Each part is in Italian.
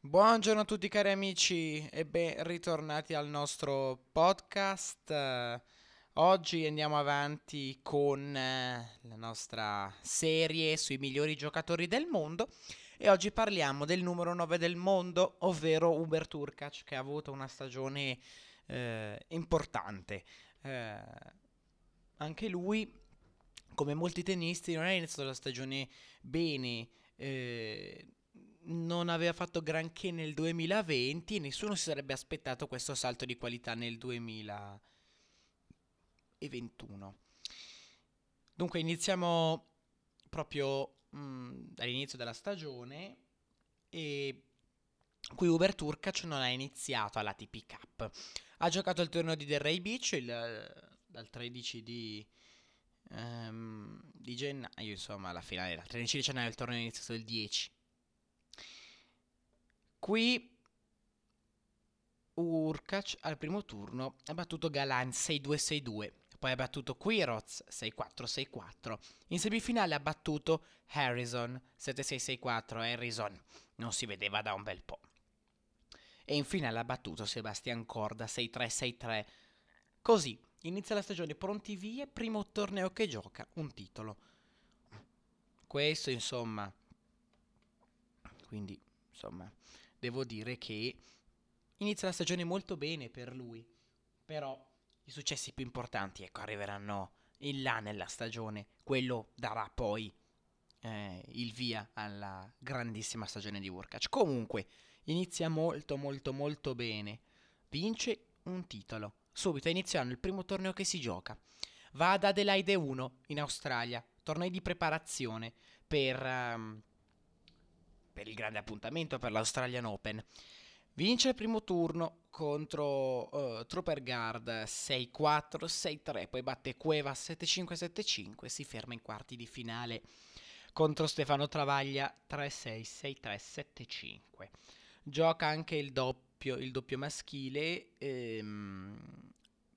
Buongiorno a tutti cari amici e ben ritornati al nostro podcast. Oggi andiamo avanti con la nostra serie sui migliori giocatori del mondo e oggi parliamo del numero 9 del mondo, ovvero Hubert Hurkacz, che ha avuto una stagione importante. Anche lui, come molti tennisti, non ha iniziato la stagione bene. Non aveva fatto granché nel 2020 e nessuno si sarebbe aspettato questo salto di qualità nel 2021. Dunque iniziamo proprio dall'inizio della stagione, e qui Hubert Hurkacz non ha iniziato all'ATP Cup. Ha giocato il torneo di Delray Beach dal 13 di gennaio, insomma la finale dal 13 di gennaio, il torneo è iniziato il 10. Qui Hurkacz al primo turno ha battuto Galan 6-2-6-2, poi ha battuto Quiroz 6-4-6-4, in semifinale ha battuto Harrison 7-6-6-4, Harrison non si vedeva da un bel po', e in finale ha battuto Sebastian Korda 6-3-6-3, così inizia la stagione pronti via, primo torneo che gioca, un titolo. Questo insomma, quindi insomma devo dire che inizia la stagione molto bene per lui, però i successi più importanti, ecco, arriveranno in là nella stagione. Quello darà poi il via alla grandissima stagione di Hurkacz. Comunque inizia molto molto molto bene, vince un titolo subito iniziando il primo torneo che si gioca. Va ad Adelaide 1 in Australia, tornei di preparazione per il grande appuntamento per l'Australian Open. Vince il primo turno contro Tropergard 6-4-6-3, poi batte Cueva 7-5-7-5, si ferma in quarti di finale contro Stefano Travaglia 3-6-6-3-7-5. Gioca anche il doppio maschile,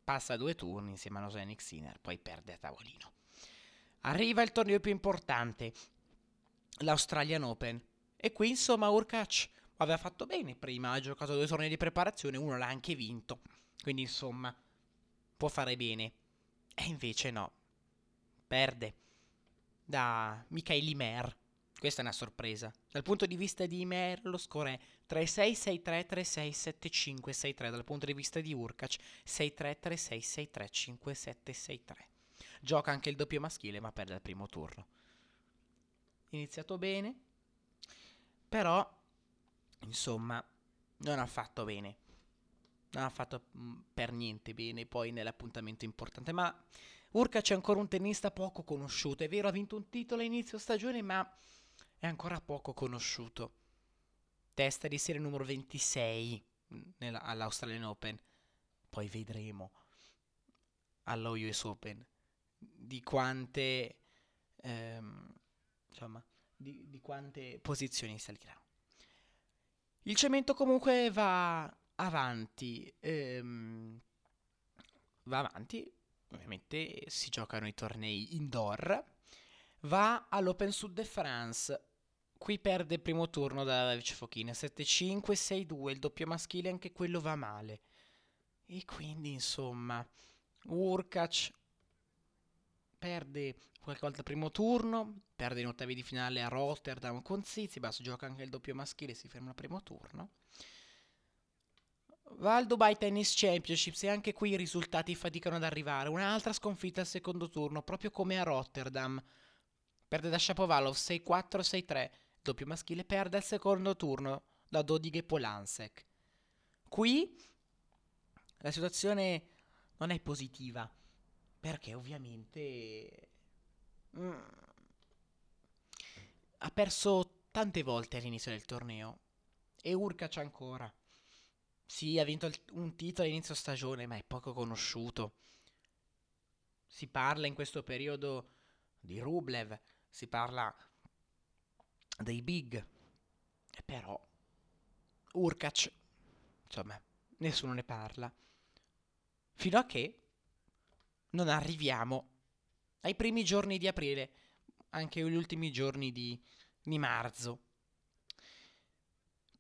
passa due turni insieme a Jannik Sinner, poi perde a tavolino. Arriva il torneo più importante, l'Australian Open. E qui insomma Hurkacz aveva fatto bene prima, ha giocato due tornei di preparazione, uno l'ha anche vinto, quindi insomma può fare bene. E invece no, perde da Mikael Ymer, questa è una sorpresa. Dal punto di vista di Ymer lo score è 3-6, 6-3, 3-6, 7-5, 6-3, dal punto di vista di Hurkacz 6-3, 3-6, 6-3, 5-7, 6-3. Gioca anche il doppio maschile ma perde al primo turno. Iniziato bene, però, insomma, non ha fatto bene. Non ha fatto per niente bene poi nell'appuntamento importante. Ma Hurkacz è ancora un tennista poco conosciuto. È vero, ha vinto un titolo a inizio stagione, ma è ancora poco conosciuto. Testa di serie numero 26 all'Australian Open. Poi vedremo allo US Open di quante... insomma... Di quante posizioni salirà. Il cemento comunque va avanti, ovviamente si giocano i tornei indoor, va all'Open Sud de France, qui perde il primo turno dalla Vicefokine 7-5, 6-2, il doppio maschile anche quello va male, e quindi insomma Hurkacz perde qualche volta il primo turno, perde in ottavi di finale a Rotterdam con Tsitsipas, gioca anche il doppio maschile, si ferma al primo turno. Va al Dubai Tennis Championships e anche qui i risultati faticano ad arrivare. Un'altra sconfitta al secondo turno, proprio come a Rotterdam. Perde da Shapovalov 6-4-6-3, doppio maschile, perde al secondo turno da Dodig e Polansek. Qui la situazione non è positiva, perché ovviamente ha perso tante volte all'inizio del torneo. E Hurkacz ancora. Sì, ha vinto un titolo all'inizio stagione, ma è poco conosciuto. Si parla in questo periodo di Rublev, si parla dei big. Però Hurkacz, insomma, nessuno ne parla. Fino a che non arriviamo ai primi giorni di aprile, anche agli ultimi giorni di marzo.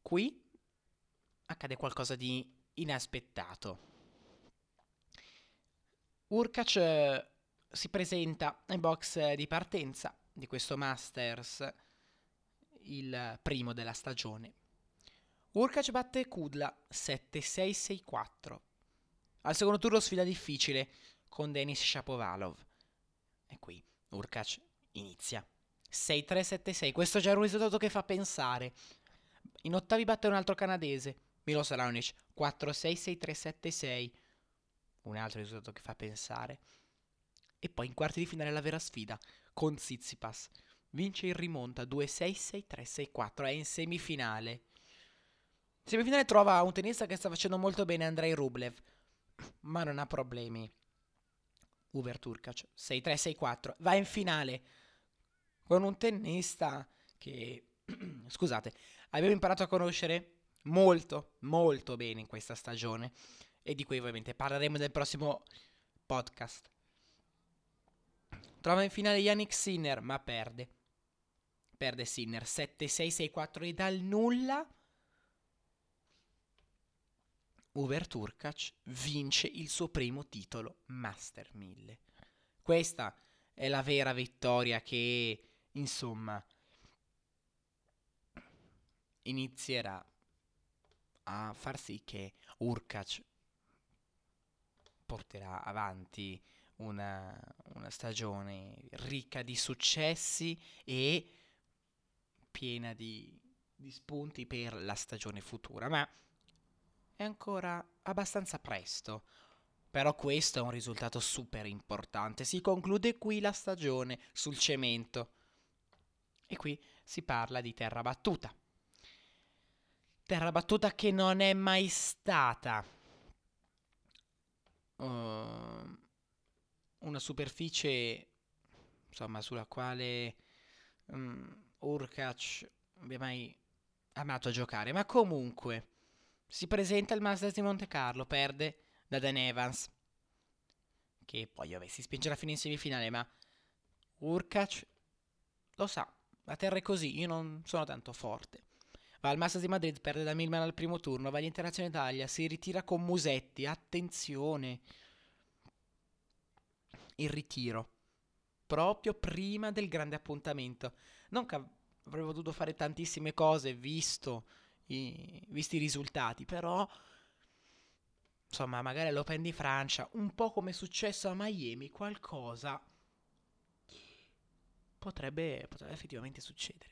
Qui accade qualcosa di inaspettato. Hurkacz si presenta ai box di partenza di questo Masters, il primo della stagione. Hurkacz batte Kudla 7-6-6-4. Al secondo turno sfida difficile con Denis Shapovalov. E qui Hurkacz inizia 6-3-7-6. Questo è già un risultato che fa pensare. In ottavi batte un altro canadese, Milos Raonic, 4-6-6-3-7-6. Un altro risultato che fa pensare. E poi in quarti di finale la vera sfida con Tsitsipas. Vince in rimonta 2-6-6-3-6-4. È in semifinale. In semifinale trova un tennista che sta facendo molto bene, Andrei Rublev, ma non ha problemi Hubert Hurkacz, 6-3-6-4. Va in finale con un tennista che scusate, abbiamo imparato a conoscere molto, molto bene in questa stagione, e di cui ovviamente parleremo nel prossimo podcast. Trova in finale Jannik Sinner, ma perde. Perde Sinner 7-6-6-4 e dal nulla Hubert Hurkacz vince il suo primo titolo Master 1000. Questa è la vera vittoria che, insomma, inizierà a far sì che Hurkacz porterà avanti una stagione ricca di successi e piena di spunti per la stagione futura, ma è ancora abbastanza presto. Però questo è un risultato super importante. Si conclude qui la stagione sul cemento, e qui si parla di terra battuta. Terra battuta che non è mai stata una superficie, insomma, sulla quale Hurkacz abbia mai amato giocare. Ma comunque si presenta al Masters di Monte Carlo, perde da Dan Evans, che poi si spingerà fino in semifinale, ma Hurkacz lo sa, la terra è così, io non sono tanto forte. Va al Masters di Madrid, perde da Milman al primo turno, va all'Internazionale Italia, si ritira con Musetti, attenzione, il ritiro, proprio prima del grande appuntamento. Non che avrebbe potuto fare tantissime cose, visti i risultati, però insomma, magari all'Open di Francia, un po' come è successo a Miami, qualcosa potrebbe effettivamente succedere.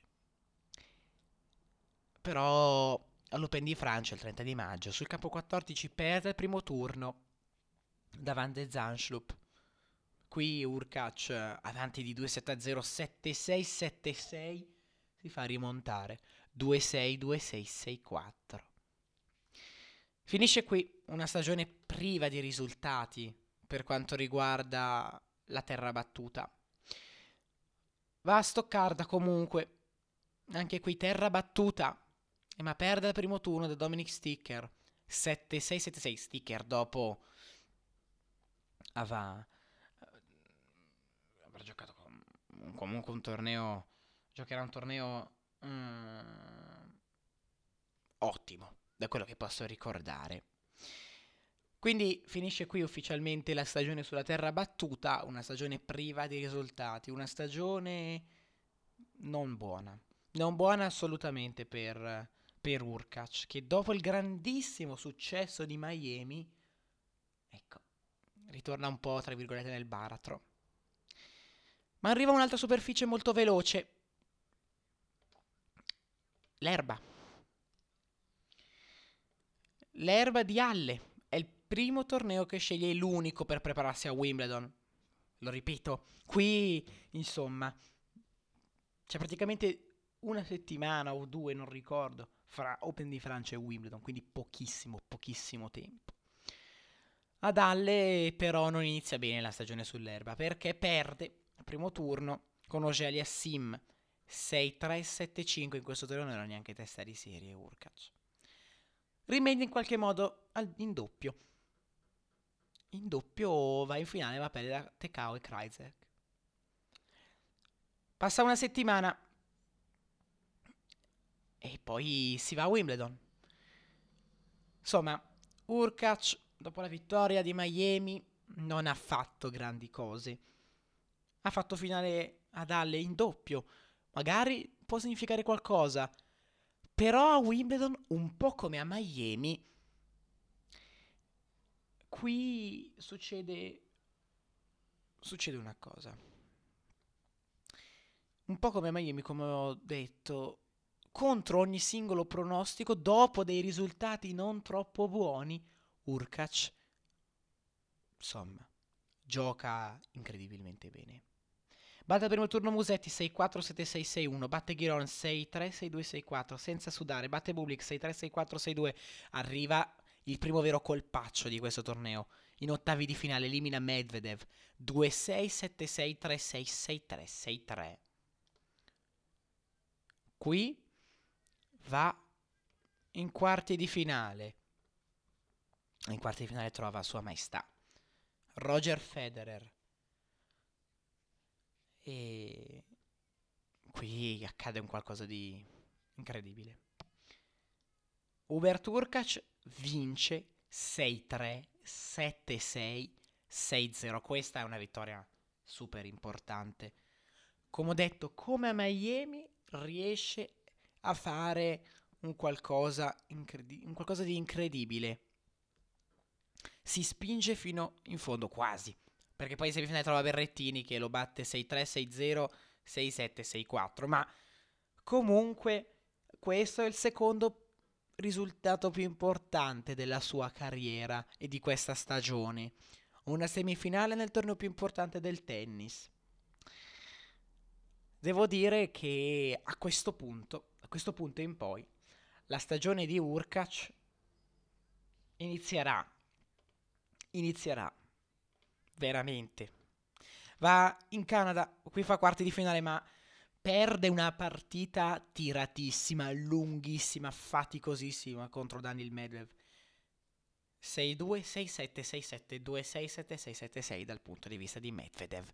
Però all'Open di Francia, il 30 di maggio, sul campo 14, perde il primo turno davanti a Zanschlup. Qui Hurkacz, avanti di 2-7-0, 7-6, 7-6, si fa rimontare 2-6-2-6-6-4. Finisce qui una stagione priva di risultati per quanto riguarda la terra battuta. Va a Stoccarda comunque, anche qui terra battuta, ma perde al primo turno da Dominic Sticker 7-6-7-6. Sticker dopo avrà giocato comunque un torneo, giocherà un torneo ottimo, da quello che posso ricordare. Quindi finisce qui ufficialmente la stagione sulla terra battuta, una stagione priva di risultati, una stagione non buona assolutamente per Hurkacz, che dopo il grandissimo successo di Miami, ecco, ritorna un po' tra virgolette nel baratro. Ma arriva un'altra superficie molto veloce, l'erba di Halle. È il primo torneo che sceglie l'unico per prepararsi a Wimbledon. Lo ripeto, qui insomma c'è praticamente una settimana o due, non ricordo, fra Open di Francia e Wimbledon, quindi pochissimo tempo. Ad Halle però non inizia bene la stagione sull'erba, perché perde al primo turno con Auger-Aliassime 6-3-7-5. In questo torneo non era neanche testa di serie Hurkacz. Rimane in qualche modo in doppio. In doppio va in finale, va a perdere da Tecao e Krajicek. Passa una settimana e poi si va a Wimbledon. Insomma, Hurkacz, dopo la vittoria di Miami, non ha fatto grandi cose. Ha fatto finale ad Halle in doppio, magari può significare qualcosa, però a Wimbledon, un po' come a Miami, qui succede una cosa. Un po' come a Miami, come ho detto, contro ogni singolo pronostico, dopo dei risultati non troppo buoni, Hurkacz, insomma, gioca incredibilmente bene. Batte al primo turno Musetti 6-4, 7-6, 6-1, batte Giron 6-3, 6-2, 6-4, senza sudare, batte Bublik 6-3, 6-4, 6-2, arriva il primo vero colpaccio di questo torneo. In ottavi di finale elimina Medvedev 2-6, 7-6, 3-6, 6-3, 6-3. Qui va in quarti di finale. In quarti di finale trova Sua Maestà Roger Federer. E qui accade un qualcosa di incredibile. Hubert Hurkacz vince 6-3, 7-6, 6-0. Questa è una vittoria super importante. Come ho detto, come a Miami, riesce a fare un qualcosa di incredibile. Si spinge fino in fondo, quasi, perché poi in semifinale trova Berrettini che lo batte 6-3, 6-0, 6-7, 6-4. Ma comunque questo è il secondo risultato più importante della sua carriera e di questa stagione. Una semifinale nel torneo più importante del tennis. Devo dire che a questo punto in poi, la stagione di Hurkacz inizierà veramente. Va in Canada, qui fa quarti di finale, ma perde una partita tiratissima, lunghissima, faticosissima contro Daniil Medvedev. 6-2, 6-7, 6-7, 2-6, 7-6, 7-6 dal punto di vista di Medvedev.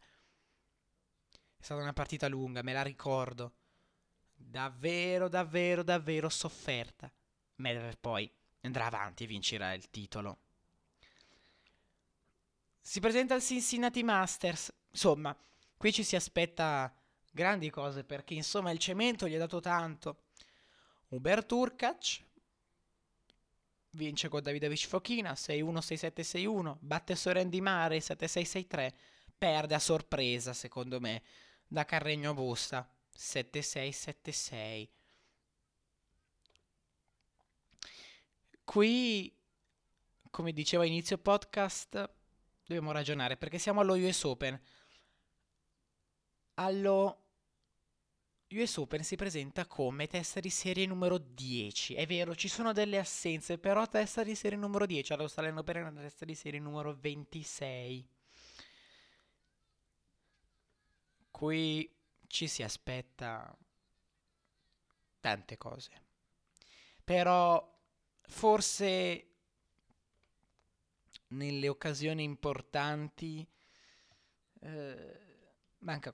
È stata una partita lunga, me la ricordo. Davvero sofferta. Medvedev poi andrà avanti e vincerà il titolo. Si presenta al Cincinnati Masters. Insomma, qui ci si aspetta grandi cose perché, insomma, il cemento gli ha dato tanto. Hubert Hurkacz vince con Davidovich Fokina 6-1, 6-7, 6-1. Batte Soren Di Mare 7-6, 6-3. Perde a sorpresa, secondo me, da Carreño Busta 7-6, 7-6. Qui, come dicevo a inizio podcast, dobbiamo ragionare perché siamo allo US Open. Allo US Open si presenta come testa di serie numero 10. È vero, ci sono delle assenze, però testa di serie numero 10. All'Australian Open è una testa di serie numero 26. Qui ci si aspetta tante cose, però forse nelle occasioni importanti manca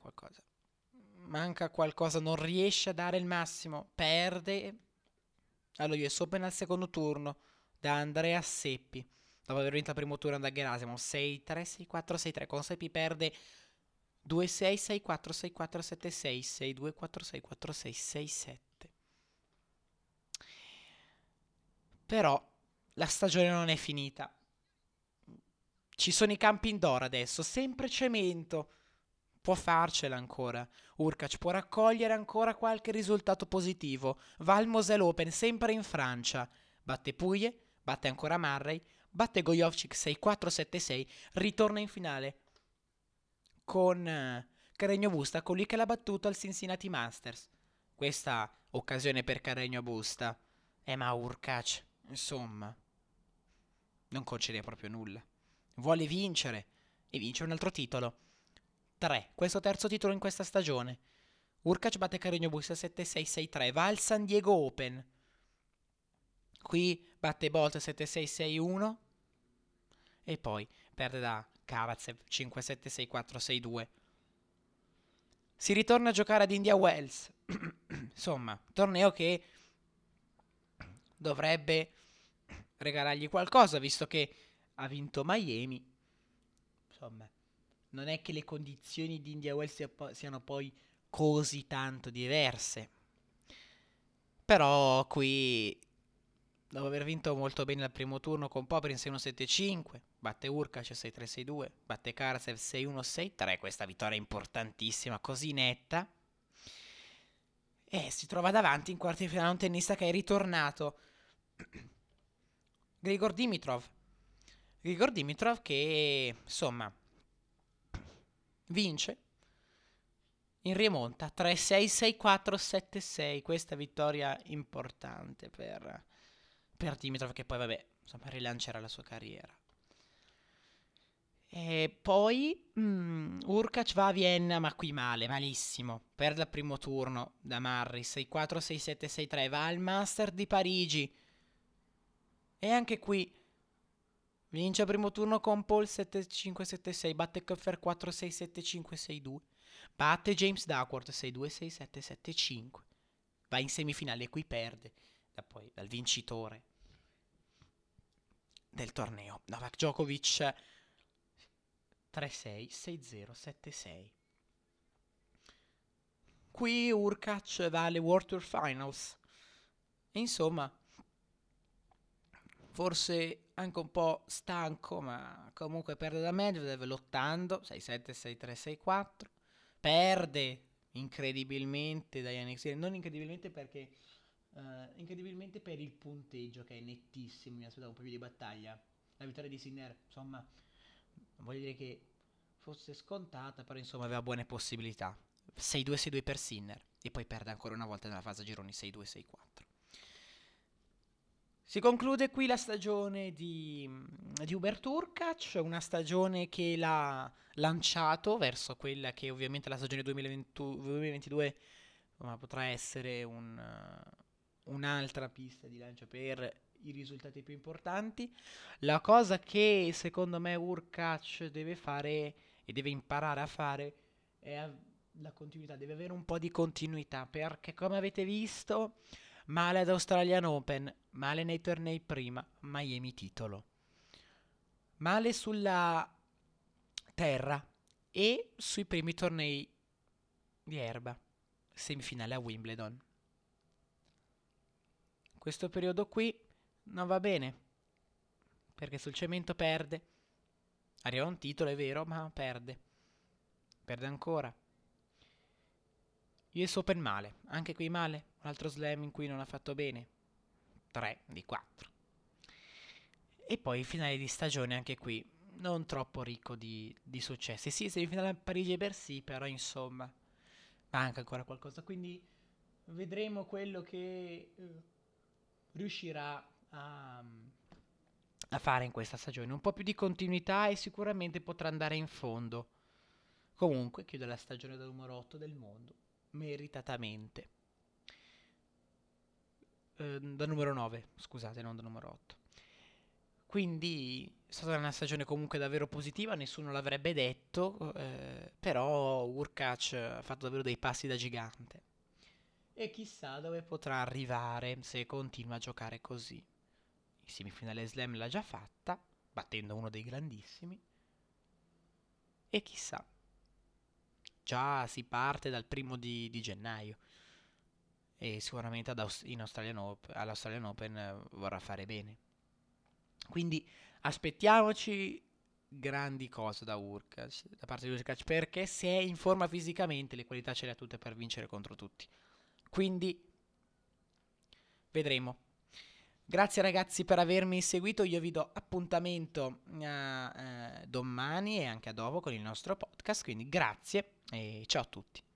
qualcosa, non riesce a dare il massimo, perde allo US Open al secondo turno da Andrea Seppi, dopo aver vinto al primo turno da Auger-Aliassime 6-3, 6-4, 6-3, con Seppi perde 2-6, 6-4, 6-4, 7-6, 6-2, 4-6, 4-6, 6-7. Però la stagione non è finita. Ci sono i campi indoor adesso, sempre cemento. Può farcela ancora. Hurkacz può raccogliere ancora qualche risultato positivo. Va al Moselle Open, sempre in Francia. Batte Puglie, batte ancora Murray, batte Gojovčić 6-4, 7-6, ritorna in finale con Carreño Busta, colui che l'ha battuto al Cincinnati Masters. Questa occasione per Carreño Busta. Ma Hurkacz, insomma, non concede proprio nulla. Vuole vincere e vince un altro titolo. 3, questo terzo titolo in questa stagione. Hurkacz batte Carreño Busta 7-6, 6-3, va al San Diego Open. Qui batte Bolt 7-6, 6-1 e poi perde da Karatsev 5-7, 6-4, 6-2. Si ritorna a giocare ad Indian Wells. Insomma, torneo che dovrebbe regalargli qualcosa, visto che ha vinto Miami. Insomma, non è che le condizioni di Indian Wells siano poi così tanto diverse. Però qui, dopo aver vinto molto bene al primo turno con Poprin 6-1-7-5, batte Hurkacz 6-3-6-2, batte Karatsev 6-1-6-3, questa vittoria importantissima, così netta, e si trova davanti in quartifinale un tennista che è ritornato, Grigor Dimitrov. Grigor Dimitrov che, insomma, vince in rimonta 3-6, 6-4, 7-6, questa vittoria importante per Dimitrov, che poi, vabbè, insomma, rilancerà la sua carriera. E poi Hurkacz va a Vienna, ma qui male, malissimo. Perde al primo turno da Murray 6-4, 6-7, 6-3, va al Master di Parigi e anche qui vince al primo turno con Paul 7-5, 7-6, batte Köpfer 4-6, 7-5, 6-2, batte James Duckworth 6-2, 6-7, 7-5, va in semifinale e qui perde dal vincitore del torneo, Novak Djokovic 3-6, 6-0, 7-6. Qui Hurkacz va alle World Tour Finals. E insomma, forse anche un po' stanco, ma comunque perde da Medvedev lottando, 6-7, 6-3, 6-4. Perde incredibilmente da Jannik Sinner, non incredibilmente perché... incredibilmente per il punteggio che è nettissimo, mi aspettavo un po' più di battaglia. La vittoria di Sinner, insomma, non voglio dire che fosse scontata, però insomma aveva buone possibilità. 6-2, 6-2 per Sinner, e poi perde ancora una volta nella fase gironi 6-2, 6-4. Si conclude qui la stagione di Hubert Hurkacz, una stagione che l'ha lanciato verso quella che ovviamente la stagione 2022 ma potrà essere un'altra pista di lancio per i risultati più importanti. La cosa che secondo me Hurkacz deve fare e deve imparare a fare è la continuità, deve avere un po' di continuità, perché come avete visto male ad Australian Open, male nei tornei prima, Miami titolo, male sulla terra e sui primi tornei di erba, semifinale a Wimbledon. Questo periodo qui non va bene, perché sul cemento perde, arriva un titolo è vero, ma perde ancora. US Open male, anche qui male, un altro slam in cui non ha fatto bene, 3 di 4. E poi finale di stagione anche qui non troppo ricco di successi. Sì, semifinale a Parigi e Bercy, però insomma manca ancora qualcosa, quindi vedremo quello che riuscirà a fare in questa stagione. Un po' più di continuità e sicuramente potrà andare in fondo. Comunque chiude la stagione da numero 8 del mondo, meritatamente, da numero 9, scusate, non da numero 8. Quindi è stata una stagione comunque davvero positiva, nessuno l'avrebbe detto, però Hurkacz ha fatto davvero dei passi da gigante. E chissà dove potrà arrivare se continua a giocare così. In semifinale slam l'ha già fatta, battendo uno dei grandissimi. E chissà, già si parte dal primo di gennaio. E sicuramente all'Australian Open vorrà fare bene. Quindi aspettiamoci grandi cose da Hurkacz, da parte di Hurkacz, perché se è in forma fisicamente le qualità ce le ha tutte per vincere contro tutti. Quindi vedremo. Grazie ragazzi per avermi seguito, io vi do appuntamento domani e anche a dopo con il nostro podcast, quindi grazie e ciao a tutti.